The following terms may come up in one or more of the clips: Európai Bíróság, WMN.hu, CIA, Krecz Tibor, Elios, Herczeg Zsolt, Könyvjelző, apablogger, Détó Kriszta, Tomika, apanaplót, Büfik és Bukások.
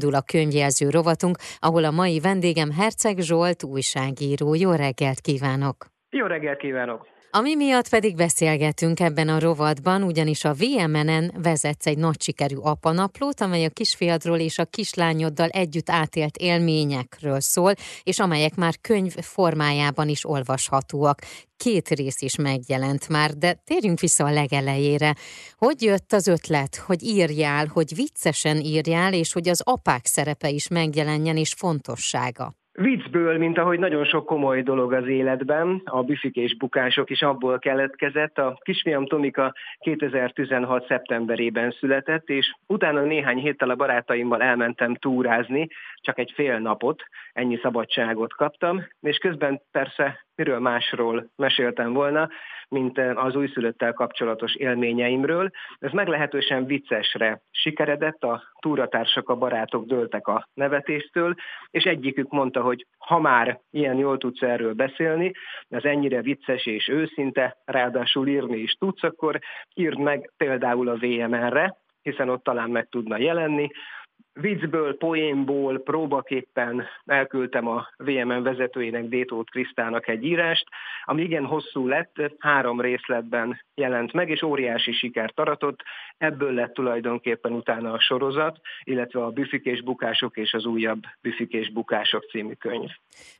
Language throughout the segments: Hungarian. Indul a könyvjelző rovatunk, ahol a mai vendégem Herczeg Zsolt újságíró. Jó reggelt kívánok! Jó reggelt kívánok! Ami miatt pedig beszélgetünk ebben a rovatban, ugyanis a WMN-en vezetsz egy nagy sikerű apanaplót, amely a kisfiadról és a kislányoddal együtt átélt élményekről szól, és amelyek már könyv formájában is olvashatóak. 2 rész is megjelent már, de térjünk vissza a legelejére. Hogy jött az ötlet, hogy írjál, hogy viccesen írjál, és hogy az apák szerepe is megjelenjen és fontossága? Viccből, mint ahogy nagyon sok komoly dolog az életben, a Büfik és Bukások is abból keletkezett. A kisfiam Tomika 2016. szeptemberében született, és utána néhány héttel a barátaimmal elmentem túrázni, csak egy fél napot, ennyi szabadságot kaptam, és közben persze miről másról meséltem volna, mint az újszülöttel kapcsolatos élményeimről. Ez meglehetősen viccesre sikeredett, a túratársak, a barátok dőltek a nevetéstől, és egyikük mondta, hogy ha már ilyen jól tudsz erről beszélni, ez ennyire vicces és őszinte, ráadásul írni is tudsz, akkor írd meg például a WMN-re, hiszen ott talán meg tudna jelenni. Viccből, poénból próbaképpen elküldtem a WMN vezetőjének, Détó Krisztának egy írást, ami igen hosszú lett, 3 részletben jelent meg, és óriási sikert aratott. Ebből lett tulajdonképpen utána a sorozat, illetve a Büfik és Bukások és az újabb Büfik és Bukások című könyv.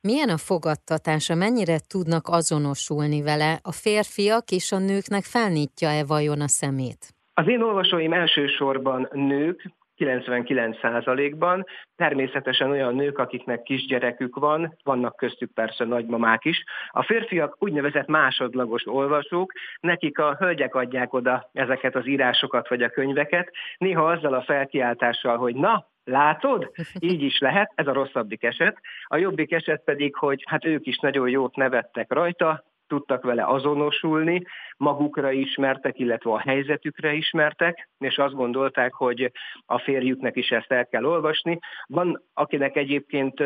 Milyen a fogadtatása? Mennyire tudnak azonosulni vele? A férfiak és a nőknek felnyitja-e vajon a szemét? Az én olvasóim elsősorban nők, 99%-ban, természetesen olyan nők, akiknek kisgyerekük van, vannak köztük persze nagymamák is. A férfiak úgynevezett másodlagos olvasók, nekik a hölgyek adják oda ezeket az írásokat vagy a könyveket, néha azzal a felkiáltással, hogy na, látod? Így is lehet, ez a rosszabbik eset. A jobbik eset pedig, hogy hát ők is nagyon jót nevettek rajta, tudtak vele azonosulni, magukra ismertek, illetve a helyzetükre ismertek, és azt gondolták, hogy a férjüknek is ezt el kell olvasni. Van, akinek egyébként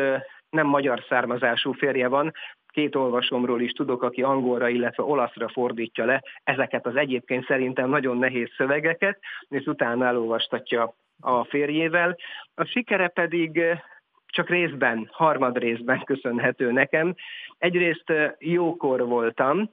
nem magyar származású férje van, 2 olvasomról is tudok, aki angolra, illetve olaszra fordítja le ezeket az egyébként szerintem nagyon nehéz szövegeket, és utána elolvastatja a férjével. A sikere pedig csak részben, harmad részben köszönhető nekem. Egyrészt jókor voltam,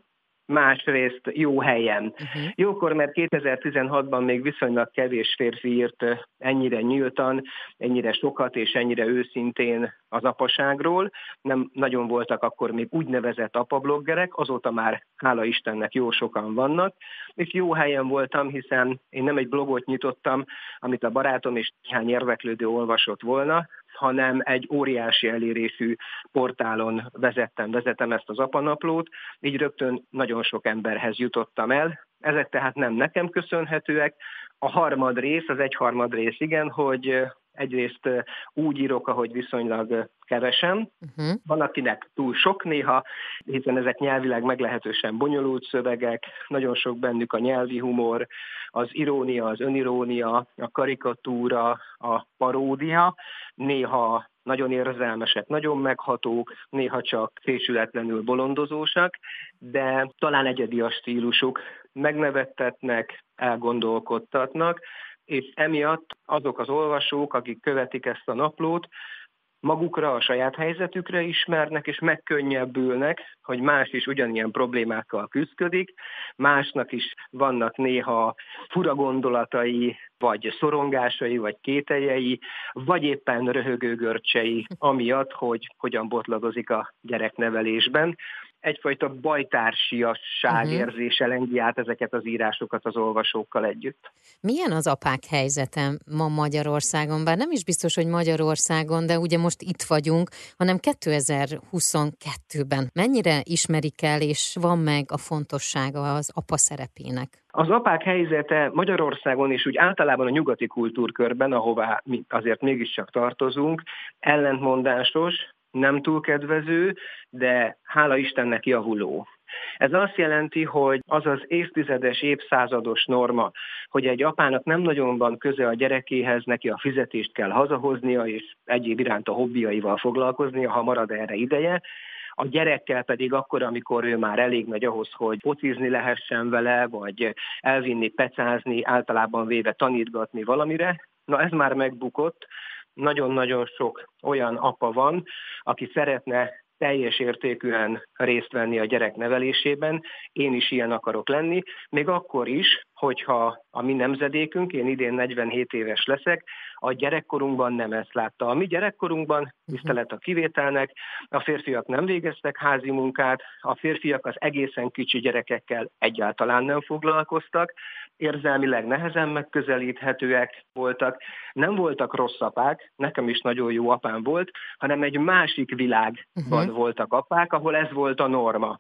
másrészt jó helyen. Jókor, mert 2016-ban még viszonylag kevés férfi írt ennyire nyíltan, ennyire sokat és ennyire őszintén az apaságról. Nem nagyon voltak akkor még úgynevezett apabloggerek, azóta már hála Istennek jó sokan vannak. És jó helyen voltam, hiszen én nem egy blogot nyitottam, amit a barátom és néhány érdeklődő olvasott volna, hanem egy óriási elérésű portálon vezetem ezt az apanaplót, így rögtön nagyon sok emberhez jutottam el. Ezek tehát nem nekem köszönhetőek. A harmad rész, az egyharmad rész, igen, hogy egyrészt úgy írok, ahogy viszonylag kevesen. Van, akinek túl sok néha, hiszen ezek nyelvileg meglehetősen bonyolult szövegek, nagyon sok bennük a nyelvi humor, az irónia, az önirónia, a karikatúra, a paródia, néha nagyon érzelmesek, nagyon meghatók, néha csak fésületlenül bolondozósak, de talán egyedi a stílusuk, megnevettetnek, elgondolkodtatnak, és emiatt azok az olvasók, akik követik ezt a naplót, magukra, a saját helyzetükre ismernek, és megkönnyebbülnek, hogy más is ugyanilyen problémákkal küzdködik, másnak is vannak néha fura gondolatai, vagy szorongásai, vagy kételjei, vagy éppen röhögőgörcsei, amiatt, hogy hogyan botladozik a gyereknevelésben. Egyfajta bajtársiasság érzése lengi át ezeket az írásokat az olvasókkal együtt. Milyen az apák helyzete ma Magyarországon? Bár nem is biztos, hogy Magyarországon, de ugye most itt vagyunk, hanem 2022-ben. Mennyire ismerik el, és van meg a fontossága az apa szerepének? Az apák helyzete Magyarországon és úgy általában a nyugati kultúrkörben, ahová mi azért mégiscsak tartozunk, ellentmondásos, nem túl kedvező, de hála Istennek javuló. Ez azt jelenti, hogy az az évtizedes, évszázados norma, hogy egy apának nem nagyon van köze a gyerekéhez, neki a fizetést kell hazahoznia, és egyéb iránt a hobbiaival foglalkoznia, ha marad erre ideje. A gyerekkel pedig akkor, amikor ő már elég nagy ahhoz, hogy focizni lehessen vele, vagy elvinni, pecázni, általában véve tanítgatni valamire, na ez már megbukott, nagyon-nagyon sok olyan apa van, aki szeretne teljes értékűen részt venni a gyerek nevelésében, én is ilyen akarok lenni, még akkor is, hogyha a mi nemzedékünk, én idén 47 éves leszek, a gyerekkorunkban nem ezt látta. A mi gyerekkorunkban, tisztelet a kivételnek, a férfiak nem végeztek házi munkát, a férfiak az egészen kicsi gyerekekkel egyáltalán nem foglalkoztak, érzelmileg nehezen megközelíthetőek voltak, nem voltak rossz apák, nekem is nagyon jó apám volt, hanem egy másik világban voltak apák, ahol ez volt a norma.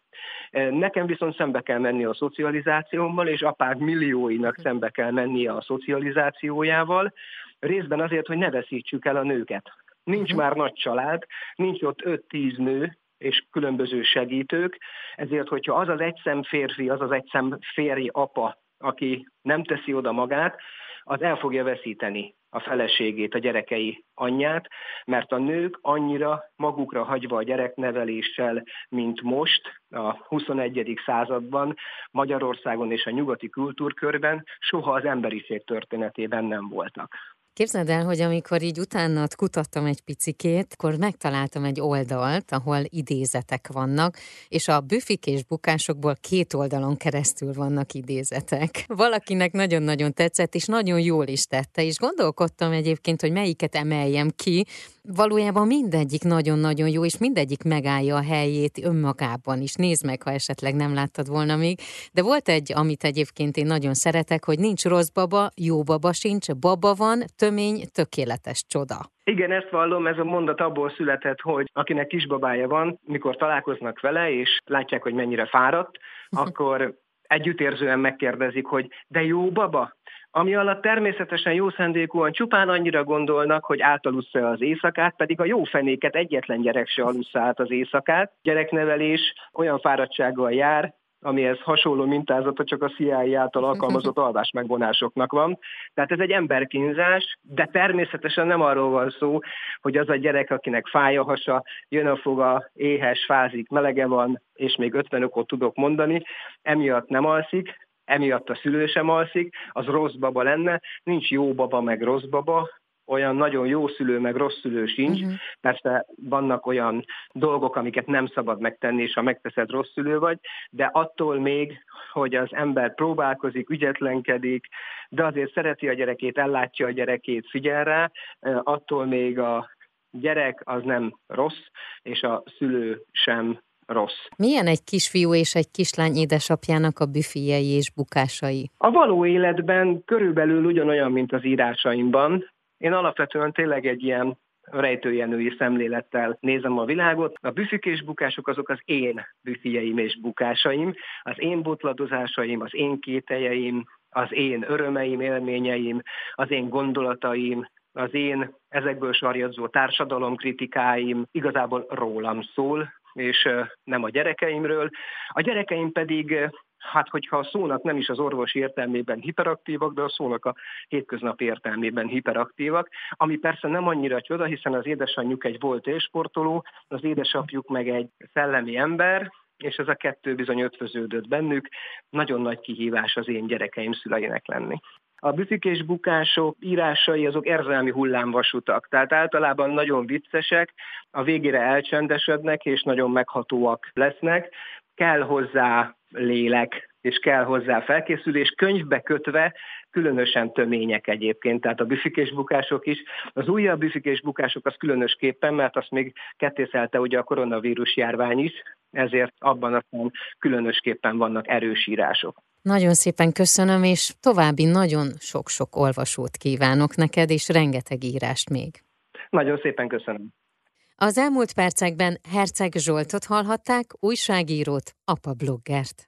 Nekem viszont szembe kell menni a szocializációmmal, és apák millióinak szembe kell mennie a szocializációjával, részben azért, hogy ne veszítsük el a nőket. Nincs már nagy család, nincs ott 5-10 nő és különböző segítők, ezért, hogyha az az egyszem férfi, az az egyszem férj apa, aki nem teszi oda magát, az el fogja veszíteni a feleségét, a gyerekei anyját, mert a nők annyira magukra hagyva a gyerekneveléssel, mint most, a 21. században, Magyarországon és a nyugati kultúrkörben soha az emberiség történetében nem voltak. Képzeld el, hogy amikor így utánat kutattam egy picikét, akkor megtaláltam egy oldalt, ahol idézetek vannak, és a Büfik és Bukásokból 2 oldalon keresztül vannak idézetek. Valakinek nagyon-nagyon tetszett, és nagyon jól is tette, és gondolkodtam egyébként, hogy melyiket emeljem ki. Valójában mindegyik nagyon-nagyon jó, és mindegyik megállja a helyét önmagában is. Nézd meg, ha esetleg nem láttad volna még. De volt egy, amit egyébként én nagyon szeretek, hogy nincs rossz baba, jó baba sincs, baba van, tömény, tökéletes csoda. Igen, ezt vallom, ez a mondat abból született, hogy akinek kisbabája van, mikor találkoznak vele, és látják, hogy mennyire fáradt, akkor együttérzően megkérdezik, hogy de jó baba? Ami alatt természetesen jó szándékúan csupán annyira gondolnak, hogy átalussza az éjszakát, pedig a jó fenéket egyetlen gyerek se alussza át az éjszakát. Gyereknevelés olyan fáradtsággal jár, amihez hasonló mintázata csak a CIA által alkalmazott alvás megvonásoknak van. Tehát ez egy emberkínzás, de természetesen nem arról van szó, hogy az a gyerek, akinek fáj a hasa, jön a foga, éhes, fázik, melege van, és még 50 okot tudok mondani, emiatt nem alszik, emiatt a szülő sem alszik, az rossz baba lenne, nincs jó baba meg rossz baba, olyan nagyon jó szülő meg rossz szülő sincs, persze vannak olyan dolgok, amiket nem szabad megtenni, és ha megteszed, rossz szülő vagy, de attól még, hogy az ember próbálkozik, ügyetlenkedik, de azért szereti a gyerekét, ellátja a gyerekét, figyel rá, attól még a gyerek az nem rossz, és a szülő sem rossz. Milyen egy kisfiú és egy kislány édesapjának a büféjei és bukásai? A való életben körülbelül ugyanolyan, mint az írásaimban. Én alapvetően tényleg egy ilyen rejtőjenői szemlélettel nézem a világot. A büfik és bukások azok az én büféjeim és bukásaim, az én botladozásaim, az én kételjeim, az én örömeim, élményeim, az én gondolataim, az én ezekből sarjadzó társadalomkritikáim igazából rólam szól, és nem a gyerekeimről. A gyerekeim pedig, hát hogyha a szónak nem is az orvosi értelmében hiperaktívak, de a szónak a hétköznapi értelmében hiperaktívak, ami persze nem annyira csoda, hiszen az édesanyjuk egy volt élsportoló, az édesapjuk meg egy szellemi ember, és ez a kettő bizony ötvöződött bennük. Nagyon nagy kihívás az én gyerekeim szüleinek lenni. A büfik és bukások írásai azok érzelmi hullámvasutak, tehát általában nagyon viccesek, a végére elcsendesednek és nagyon meghatóak lesznek. Kell hozzá lélek, és kell hozzá felkészülés, könyvbe kötve különösen tömények egyébként, tehát a büfik és bukások is. Az újabb büfik és bukások az különösképpen, mert azt még kettészelte ugye a koronavírus járvány is, ezért abban aztán különösképpen vannak erős írások. Nagyon szépen köszönöm, és további nagyon sok-sok olvasót kívánok neked, és rengeteg írást még. Nagyon szépen köszönöm. Az elmúlt percekben Herczeg Zsoltot hallhatták, újságírót, apablogger-t.